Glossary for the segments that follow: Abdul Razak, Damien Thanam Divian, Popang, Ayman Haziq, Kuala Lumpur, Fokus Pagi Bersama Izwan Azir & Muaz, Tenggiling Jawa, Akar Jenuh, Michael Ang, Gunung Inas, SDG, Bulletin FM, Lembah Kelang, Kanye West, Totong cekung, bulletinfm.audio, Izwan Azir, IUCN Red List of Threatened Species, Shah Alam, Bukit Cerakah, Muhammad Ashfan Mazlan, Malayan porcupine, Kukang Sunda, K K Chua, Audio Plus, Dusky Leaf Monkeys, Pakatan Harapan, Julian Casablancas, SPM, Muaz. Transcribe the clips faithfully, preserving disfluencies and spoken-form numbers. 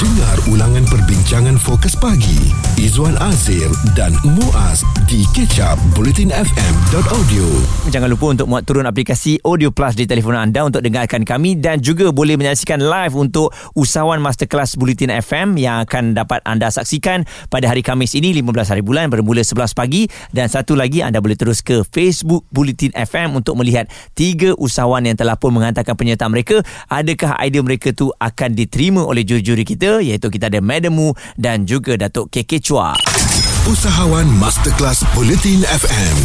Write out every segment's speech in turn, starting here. Dengar ulangan perbincangan Fokus Pagi Izwan Azir dan Muaz di kecap bulletin f m dot audio. Jangan lupa untuk muat turun aplikasi Audio Plus di telefon anda untuk dengarkan kami, dan juga boleh menyaksikan live untuk usahawan masterclass Bulletin F M yang akan dapat anda saksikan pada hari Khamis ini, lima belas hari bulan, bermula sebelas pagi. Dan satu lagi, anda boleh terus ke Facebook Bulletin F M untuk melihat tiga usahawan yang telah pun menghantarkan penyertaan mereka. Adakah idea mereka tu akan diterima oleh juri-juri kita, iaitu kita ada Madam Mu dan juga Datuk K K Chua. Usahawan Masterclass Bulletin F M.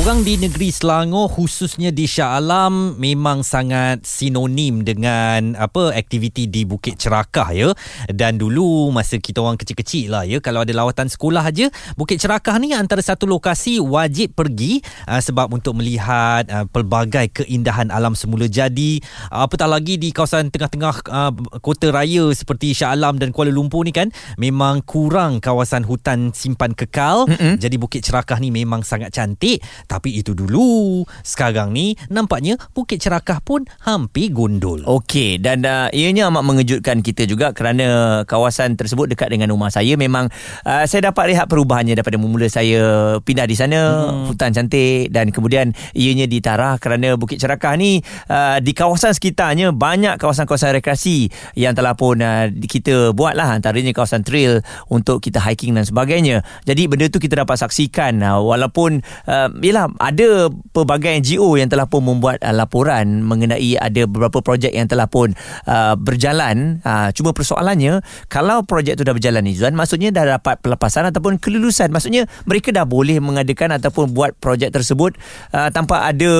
Orang di negeri Selangor, khususnya di Shah Alam, memang sangat sinonim dengan apa aktiviti di Bukit Cerakah ya. Dan dulu masa kita orang kecil-kecil lah ya, kalau ada lawatan sekolah aja, Bukit Cerakah ni antara satu lokasi wajib pergi aa, sebab untuk melihat aa, pelbagai keindahan alam semula jadi. Aa, apatah lagi di kawasan tengah-tengah aa, kota raya seperti Shah Alam dan Kuala Lumpur ni kan, memang kurang kawasan hutan simpan kekal. Mm-mm. Jadi Bukit Cerakah ni memang sangat cantik. Tapi itu dulu. Sekarang ni nampaknya Bukit Cerakah pun hampir gondol. Okey, dan uh, ianya amat mengejutkan kita juga kerana kawasan tersebut dekat dengan rumah saya. Memang uh, saya dapat lihat perubahannya daripada mula saya pindah di sana. Hmm. Hutan cantik, dan kemudian ianya ditarah kerana Bukit Cerakah ni uh, di kawasan sekitarnya banyak kawasan-kawasan rekreasi yang telah pun uh, kita buat lah, antaranya kawasan trail untuk kita hiking dan sebagainya. Jadi benda tu kita dapat saksikan, uh, walaupun uh, yelah, ada pelbagai N G O yang telah pun membuat uh, laporan mengenai ada beberapa projek yang telah pun uh, berjalan. Uh, cuma persoalannya, kalau projek tu dah berjalan ni, Zuan, maksudnya dah dapat pelepasan ataupun kelulusan. Maksudnya mereka dah boleh mengadakan ataupun buat projek tersebut uh, tanpa ada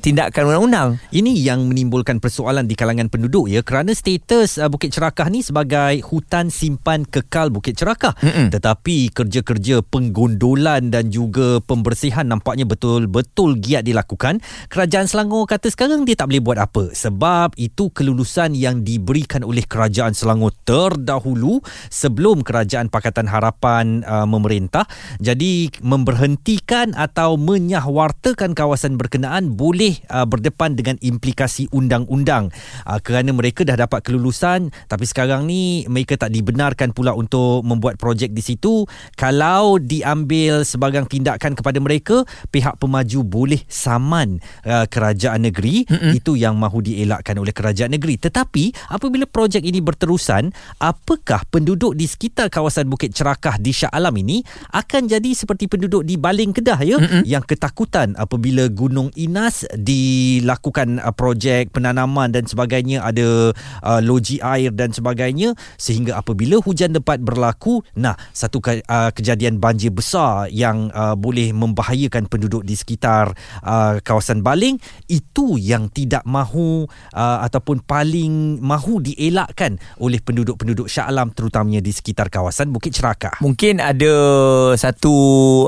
tindakan undang-undang. Ini yang menimbulkan persoalan di kalangan penduduk ya, kerana status uh, Bukit Cerakah ni sebagai hutan simpan kekal Bukit Cerakah. Mm-mm. Tetapi kerja-kerja penggondolan dan juga pembersihan nampaknya betul-betul giat dilakukan. Kerajaan Selangor kata sekarang dia tak boleh buat apa sebab itu kelulusan yang diberikan oleh Kerajaan Selangor terdahulu sebelum Kerajaan Pakatan Harapan uh, memerintah. Jadi memberhentikan atau menyahwartakan kawasan berkenaan boleh uh, berdepan dengan implikasi undang-undang uh, kerana mereka dah dapat kelulusan, tapi sekarang ni mereka tak dibenarkan pula untuk membuat projek di situ. Kalau diambil sebagai tindakan kepada mereka, pihak pemaju boleh saman uh, kerajaan negeri. Mm-mm. Itu yang mahu dielakkan oleh kerajaan negeri. Tetapi apabila projek ini berterusan, apakah penduduk di sekitar kawasan Bukit Cerakah di Shah Alam ini akan jadi seperti penduduk di Baling Kedah ya? Mm-mm. Yang ketakutan apabila Gunung Inas dilakukan uh, projek penanaman dan sebagainya, ada uh, loji air dan sebagainya, sehingga apabila hujan lebat berlaku, nah satu ke, uh, kejadian banjir besar yang uh, boleh membahayakan penduduk di sekitar uh, kawasan Baling. Itu yang tidak mahu uh, ataupun paling mahu dielakkan oleh penduduk-penduduk Shah Alam, terutamanya di sekitar kawasan Bukit Cerakah. Mungkin ada satu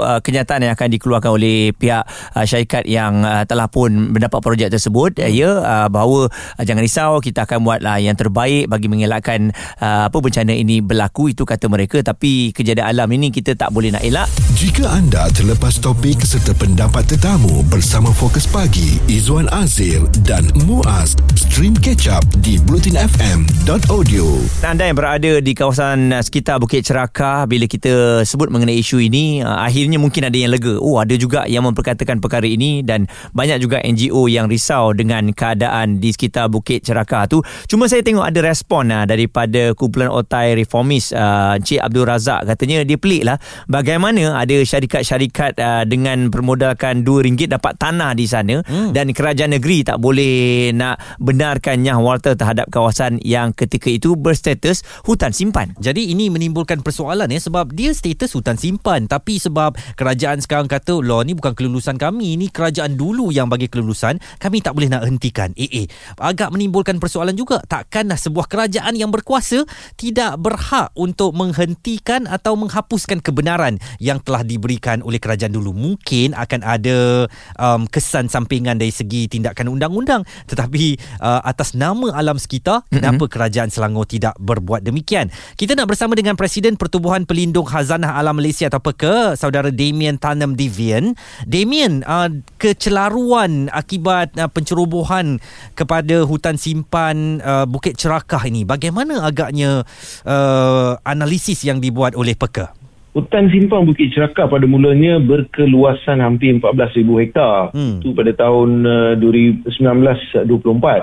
uh, kenyataan yang akan dikeluarkan oleh pihak uh, syarikat yang uh, telah pun mendapat projek tersebut uh, ya, uh, bahawa uh, jangan risau, kita akan buatlah yang terbaik bagi mengelakkan uh, apa bencana ini berlaku. Itu kata mereka, tapi kejadian alam ini kita tak boleh nak elak. Jika anda terlepas topik serta pendapat tetamu bersama Fokus Pagi Izwan Azir dan Muaz, stream catch up di bulletin f m dot audio. Anda yang berada di kawasan sekitar Bukit Cerakah, bila kita sebut mengenai isu ini, akhirnya mungkin ada yang lega. Oh, ada juga yang memperkatakan perkara ini, dan banyak juga N G O yang risau dengan keadaan di sekitar Bukit Cerakah tu. Cuma saya tengok ada respon daripada kumpulan otai reformis Encik Abdul Razak. Katanya dia pelik lah bagaimana ada syarikat-syarikat dengan bermodalkan dua ringgit dapat tanah di sana. Hmm. Dan kerajaan negeri tak boleh nak benarkan nyahwarta terhadap kawasan yang ketika itu berstatus hutan simpan. Jadi ini menimbulkan persoalan ya, sebab dia status hutan simpan, tapi sebab kerajaan sekarang kata, "Loh, ni bukan kelulusan kami, ni kerajaan dulu yang bagi kelulusan, kami tak boleh nak hentikan." Eh eh agak menimbulkan persoalan juga. Takkanlah sebuah kerajaan yang berkuasa tidak berhak untuk menghentikan atau menghapuskan kebenaran kebenaran yang telah diberikan oleh kerajaan dulu. Mungkin akan ada um, kesan sampingan dari segi tindakan undang-undang, tetapi uh, atas nama alam sekitar, mm-hmm. kenapa kerajaan Selangor tidak berbuat demikian? Kita nak bersama dengan Presiden Pertubuhan Pelindung Hazanah Alam Malaysia atau PEKA, Saudara Damien Thanam Divian. Damien, uh, kecelaruan akibat uh, pencerobohan kepada hutan simpan uh, Bukit Cerakah ini, bagaimana agaknya uh, analisis yang dibuat oleh PEKA? Hutan simpan Bukit Cerakah pada mulanya berkeluasan hampir empat belas ribu hektar. hmm. Itu pada tahun uh, dua ribu sembilan belas dua puluh empat.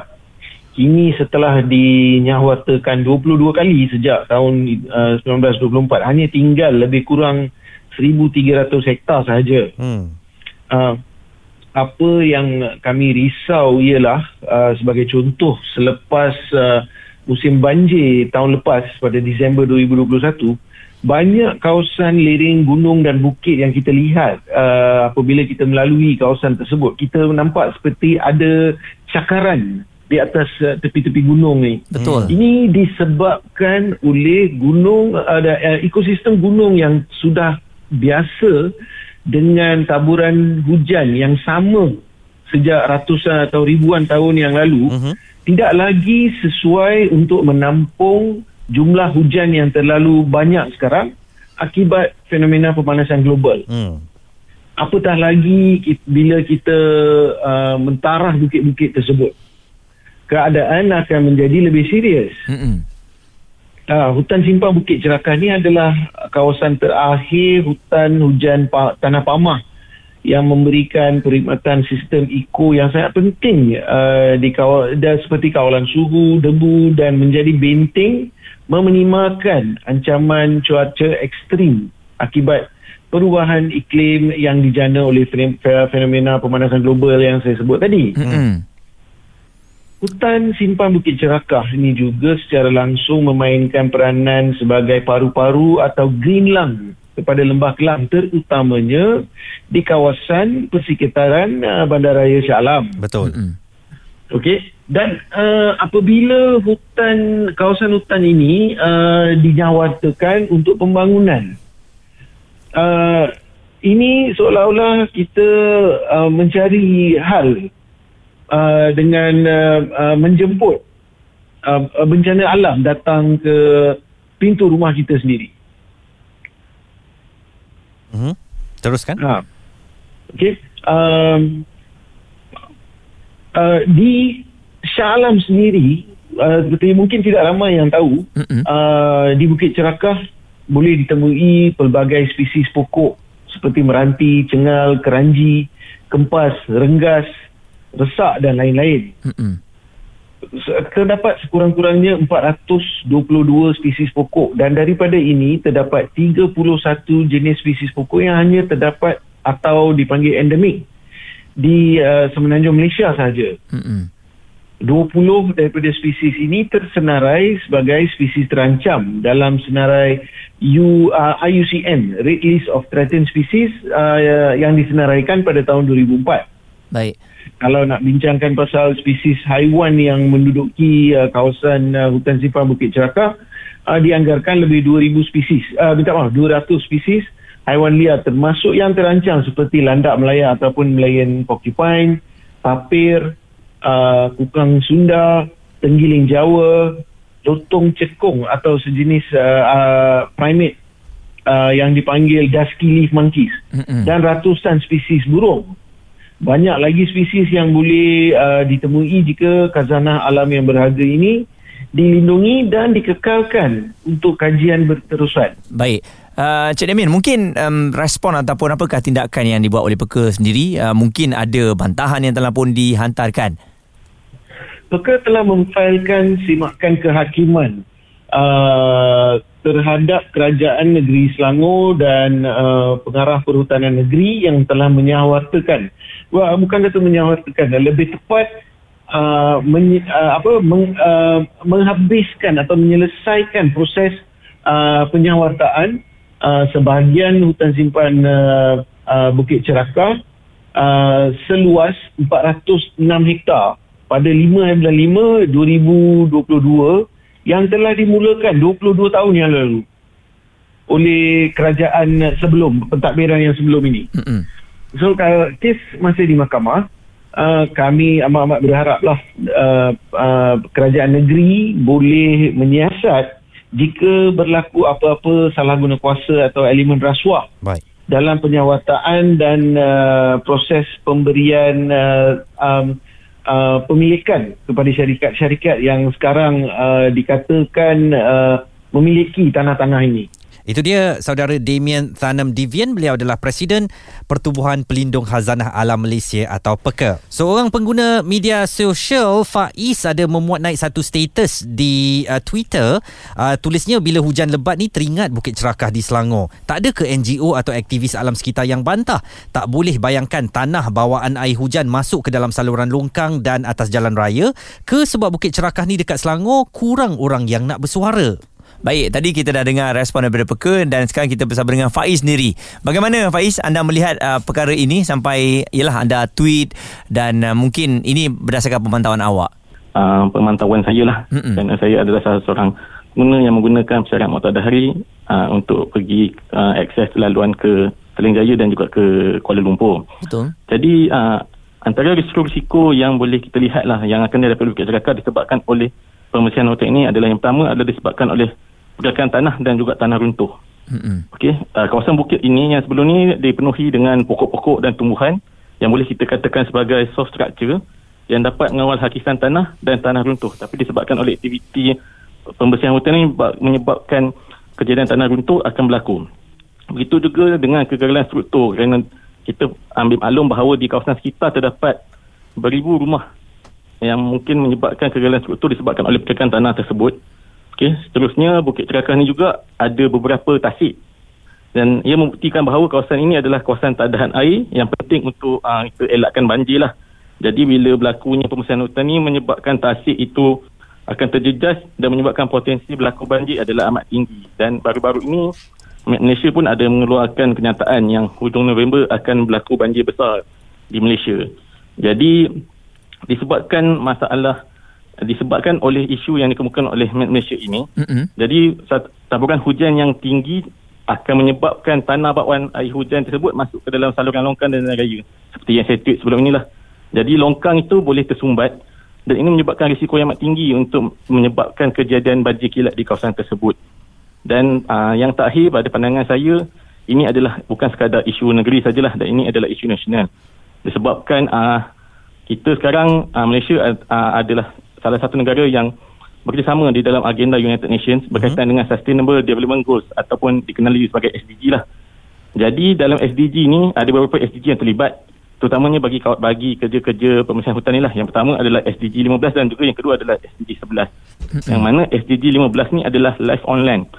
Kini setelah dinyahwatakan dua puluh dua kali sejak tahun uh, sembilan belas dua puluh empat, hanya tinggal lebih kurang seribu tiga ratus hektar sahaja. hmm. uh, Apa yang kami risau ialah uh, sebagai contoh, selepas uh, musim banjir tahun lepas pada Disember dua ribu dua puluh satu, banyak kawasan lereng gunung dan bukit yang kita lihat uh, apabila kita melalui kawasan tersebut, kita nampak seperti ada cakaran di atas uh, tepi-tepi gunung ni. Betul. Ini disebabkan oleh gunung, ada uh, ekosistem gunung yang sudah biasa dengan taburan hujan yang sama sejak ratusan atau ribuan tahun yang lalu, uh-huh. tidak lagi sesuai untuk menampung jumlah hujan yang terlalu banyak sekarang akibat fenomena pemanasan global. Hmm. Apatah lagi bila kita uh, mentarah bukit-bukit tersebut, keadaan akan menjadi lebih serius. Hmm. Uh, hutan simpan Bukit Cerakah ni adalah kawasan terakhir hutan hujan pa- tanah pamah yang memberikan perkhidmatan sistem eko yang sangat penting uh, di kaw- dan seperti kawalan suhu, debu dan menjadi benteng meminimalkan ancaman cuaca ekstrim akibat perubahan iklim yang dijana oleh fenomena pemanasan global yang saya sebut tadi. Mm-hmm. Hutan simpan Bukit Cerakah ini juga secara langsung memainkan peranan sebagai paru-paru atau green lung kepada Lembah Kelang, terutamanya di kawasan persekitaran Bandaraya Shah Alam. Betul. Mm-hmm. Okey. Dan uh, apabila hutan, kawasan hutan ini uh, dinyawatakan untuk pembangunan, uh, ini seolah-olah kita uh, mencari hal uh, dengan uh, uh, menjemput uh, bencana alam datang ke pintu rumah kita sendiri. Mm-hmm. Teruskan. Ha. Okey. Um, uh, di Shah Alam sendiri, uh, mungkin tidak ramai yang tahu, uh, di Bukit Cerakah boleh ditemui pelbagai spesies pokok seperti meranti, cengal, keranji, kempas, renggas, resak dan lain-lain. Mm-mm. Terdapat sekurang-kurangnya empat ratus dua puluh dua spesies pokok dan daripada ini terdapat tiga puluh satu jenis spesies pokok yang hanya terdapat atau dipanggil endemik di uh, Semenanjung Malaysia sahaja. Mm-mm. dua puluh daripada spesies ini tersenarai sebagai spesies terancam dalam senarai I U C N Red List of Threatened Species uh, yang disenaraikan pada tahun dua ribu empat. Baik. Kalau nak bincangkan pasal spesies haiwan yang menduduki uh, kawasan uh, hutan simpan Bukit Cerakah, uh, dianggarkan lebih dua ribu spesies, uh, minta maaf, dua ratus spesies haiwan liar termasuk yang terancam seperti landak Melayu ataupun Malayan porcupine, tapir, Uh, Kukang Sunda, Tenggiling Jawa, Totong cekung atau sejenis uh, uh, primate uh, yang dipanggil Dusky Leaf Monkeys, mm-hmm. dan ratusan spesies burung. Banyak lagi spesies yang boleh uh, ditemui jika khazanah alam yang berharga ini dilindungi dan dikekalkan untuk kajian berterusan. Baik. Uh, Cik Damien, mungkin um, respon ataupun apakah tindakan yang dibuat oleh PEKA sendiri? Uh, mungkin ada bantahan yang telah pun dihantarkan. PEKA telah memfailkan simakan kehakiman uh, terhadap Kerajaan Negeri Selangor dan uh, Pengarah Perhutanan Negeri yang telah menyahwatakan. Wah, bukan kata menyahwatakan, lebih tepat uh, menye, uh, apa, meng, uh, menghabiskan atau menyelesaikan proses uh, penyahwataan Uh, sebahagian hutan simpan uh, uh, Bukit Cerakah uh, seluas empat ratus enam hektar pada lima bulan lima dua ribu dua puluh dua yang telah dimulakan dua puluh dua tahun yang lalu. oleh kerajaan sebelum, pentadbiran yang sebelum ini. Mm-hmm. So kalau kes masih di mahkamah, Uh, kami amat-amat berharaplah uh, uh, kerajaan negeri boleh menyiasat jika berlaku apa-apa salah guna kuasa atau elemen rasuah. Baik. Dalam penyawataan dan uh, proses pemberian uh, um, uh, pemilikan kepada syarikat-syarikat yang sekarang uh, dikatakan uh, memiliki tanah-tanah ini. Itu dia saudara Damien Thanam Divian. Beliau adalah Presiden Pertubuhan Pelindung Hazanah Alam Malaysia atau PEKA. Seorang pengguna media sosial, Faiz, ada memuat naik satu status di uh, Twitter. Uh, tulisnya, bila hujan lebat ni teringat Bukit Cerakah di Selangor. Tak ada ke N G O atau aktivis alam sekitar yang bantah? Tak boleh bayangkan tanah bawaan air hujan masuk ke dalam saluran longkang dan atas jalan raya ke sebab Bukit Cerakah ni dekat Selangor kurang orang yang nak bersuara. Baik, tadi kita dah dengar respon daripada PEKA dan sekarang kita bersama dengan Faiz sendiri. Bagaimana Faiz, anda melihat uh, perkara ini sampai ialah anda tweet dan uh, mungkin ini berdasarkan pemantauan awak? Uh, pemantauan saya lah. Mm-mm. Dan saya adalah salah seorang pengguna yang menggunakan pesarian matahari uh, untuk pergi uh, akses laluan ke Teling Jaya dan juga ke Kuala Lumpur. Betul. Jadi uh, antara risiko-risiko yang boleh kita lihat lah yang akan daripada Bukit Cerakah disebabkan oleh pembersihan hutan ini adalah yang pertama adalah disebabkan oleh pergerakan tanah dan juga tanah runtuh. Mm-hmm. Okey, uh, kawasan bukit ini yang sebelum ni dipenuhi dengan pokok-pokok dan tumbuhan yang boleh kita katakan sebagai soft structure yang dapat mengawal hakisan tanah dan tanah runtuh. Tapi disebabkan oleh aktiviti pembersihan hutan ini menyebabkan kejadian tanah runtuh akan berlaku. Begitu juga dengan kegagalan struktur kerana kita ambil maklum bahawa di kawasan sekitar terdapat beribu rumah yang mungkin menyebabkan kegagalan struktur disebabkan oleh pergerakan tanah tersebut. Okay, seterusnya Bukit Cerakah ni juga ada beberapa tasik dan ia membuktikan bahawa kawasan ini adalah kawasan tadahan air yang penting untuk uh, kita elakkan banjir lah. Jadi bila berlakunya pembersihan hutan ni menyebabkan tasik itu akan terjejas dan menyebabkan potensi berlaku banjir adalah amat tinggi. Dan baru-baru ini Malaysia pun ada mengeluarkan kenyataan yang hujung November akan berlaku banjir besar di Malaysia. Jadi disebabkan masalah disebabkan oleh isu yang dikemukakan oleh Malaysia ini. Mm-hmm. Jadi taburan hujan yang tinggi akan menyebabkan tanah bawaan air hujan tersebut masuk ke dalam saluran longkang dan jalan raya seperti yang saya tweet sebelum inilah. Jadi longkang itu boleh tersumbat dan ini menyebabkan risiko yang amat tinggi untuk menyebabkan kejadian banjir kilat di kawasan tersebut. Dan aa, yang terakhir pada pandangan saya, ini adalah bukan sekadar isu negeri sajalah dan ini adalah isu nasional. Disebabkan aa, kita sekarang aa, Malaysia aa, adalah salah satu negara yang bekerjasama di dalam agenda United Nations berkaitan hmm. dengan Sustainable Development Goals ataupun dikenali sebagai S D G lah. Jadi dalam S D G ni ada beberapa S D G yang terlibat, terutamanya bagi bagi kerja-kerja pembersihan hutan ni lah. Yang pertama adalah S D G lima belas dan juga yang kedua adalah S D G sebelas. Hmm. Yang mana S D G lima belas ni adalah life on land,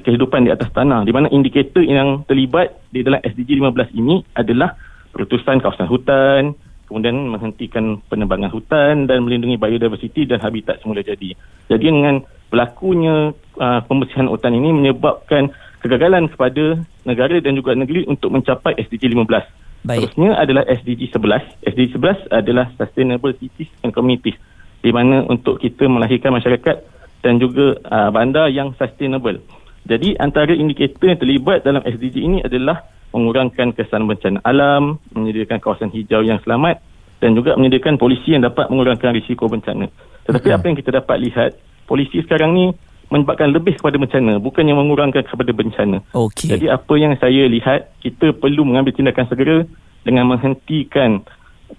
kehidupan di atas tanah, di mana indikator yang terlibat di dalam S D G lima belas ini adalah perutusan kawasan hutan, kemudian menghentikan penebangan hutan dan melindungi biodiversiti dan habitat semula jadi. Jadi dengan berlakunya uh, pembersihan hutan ini menyebabkan kegagalan kepada negara dan juga negeri untuk mencapai S D G lima belas. Baik. Terusnya adalah S D G sebelas. S D G sebelas adalah Sustainable Cities and Communities, di mana untuk kita melahirkan masyarakat dan juga uh, bandar yang sustainable. Jadi antara indikator yang terlibat dalam S D G ini adalah mengurangkan kesan bencana alam, menyediakan kawasan hijau yang selamat dan juga menyediakan polisi yang dapat mengurangkan risiko bencana. Tetapi okay. apa yang kita dapat lihat, polisi sekarang ni menyebabkan lebih kepada bencana, bukan yang mengurangkan kepada bencana. Okay. Jadi apa yang saya lihat, kita perlu mengambil tindakan segera dengan menghentikan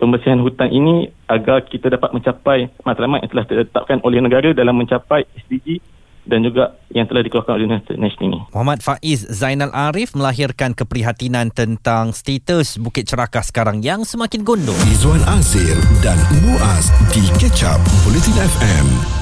pembersihan hutan ini agar kita dapat mencapai matlamat yang telah ditetapkan oleh negara dalam mencapai S D G dan juga yang telah dikeluarkan oleh United Nations ini. Muhammad Faiz Zainal Arif melahirkan keprihatinan tentang status Bukit Cerakah sekarang yang semakin gondol. Izwan Azir dan Muaz di Catch Up Bulletin F M.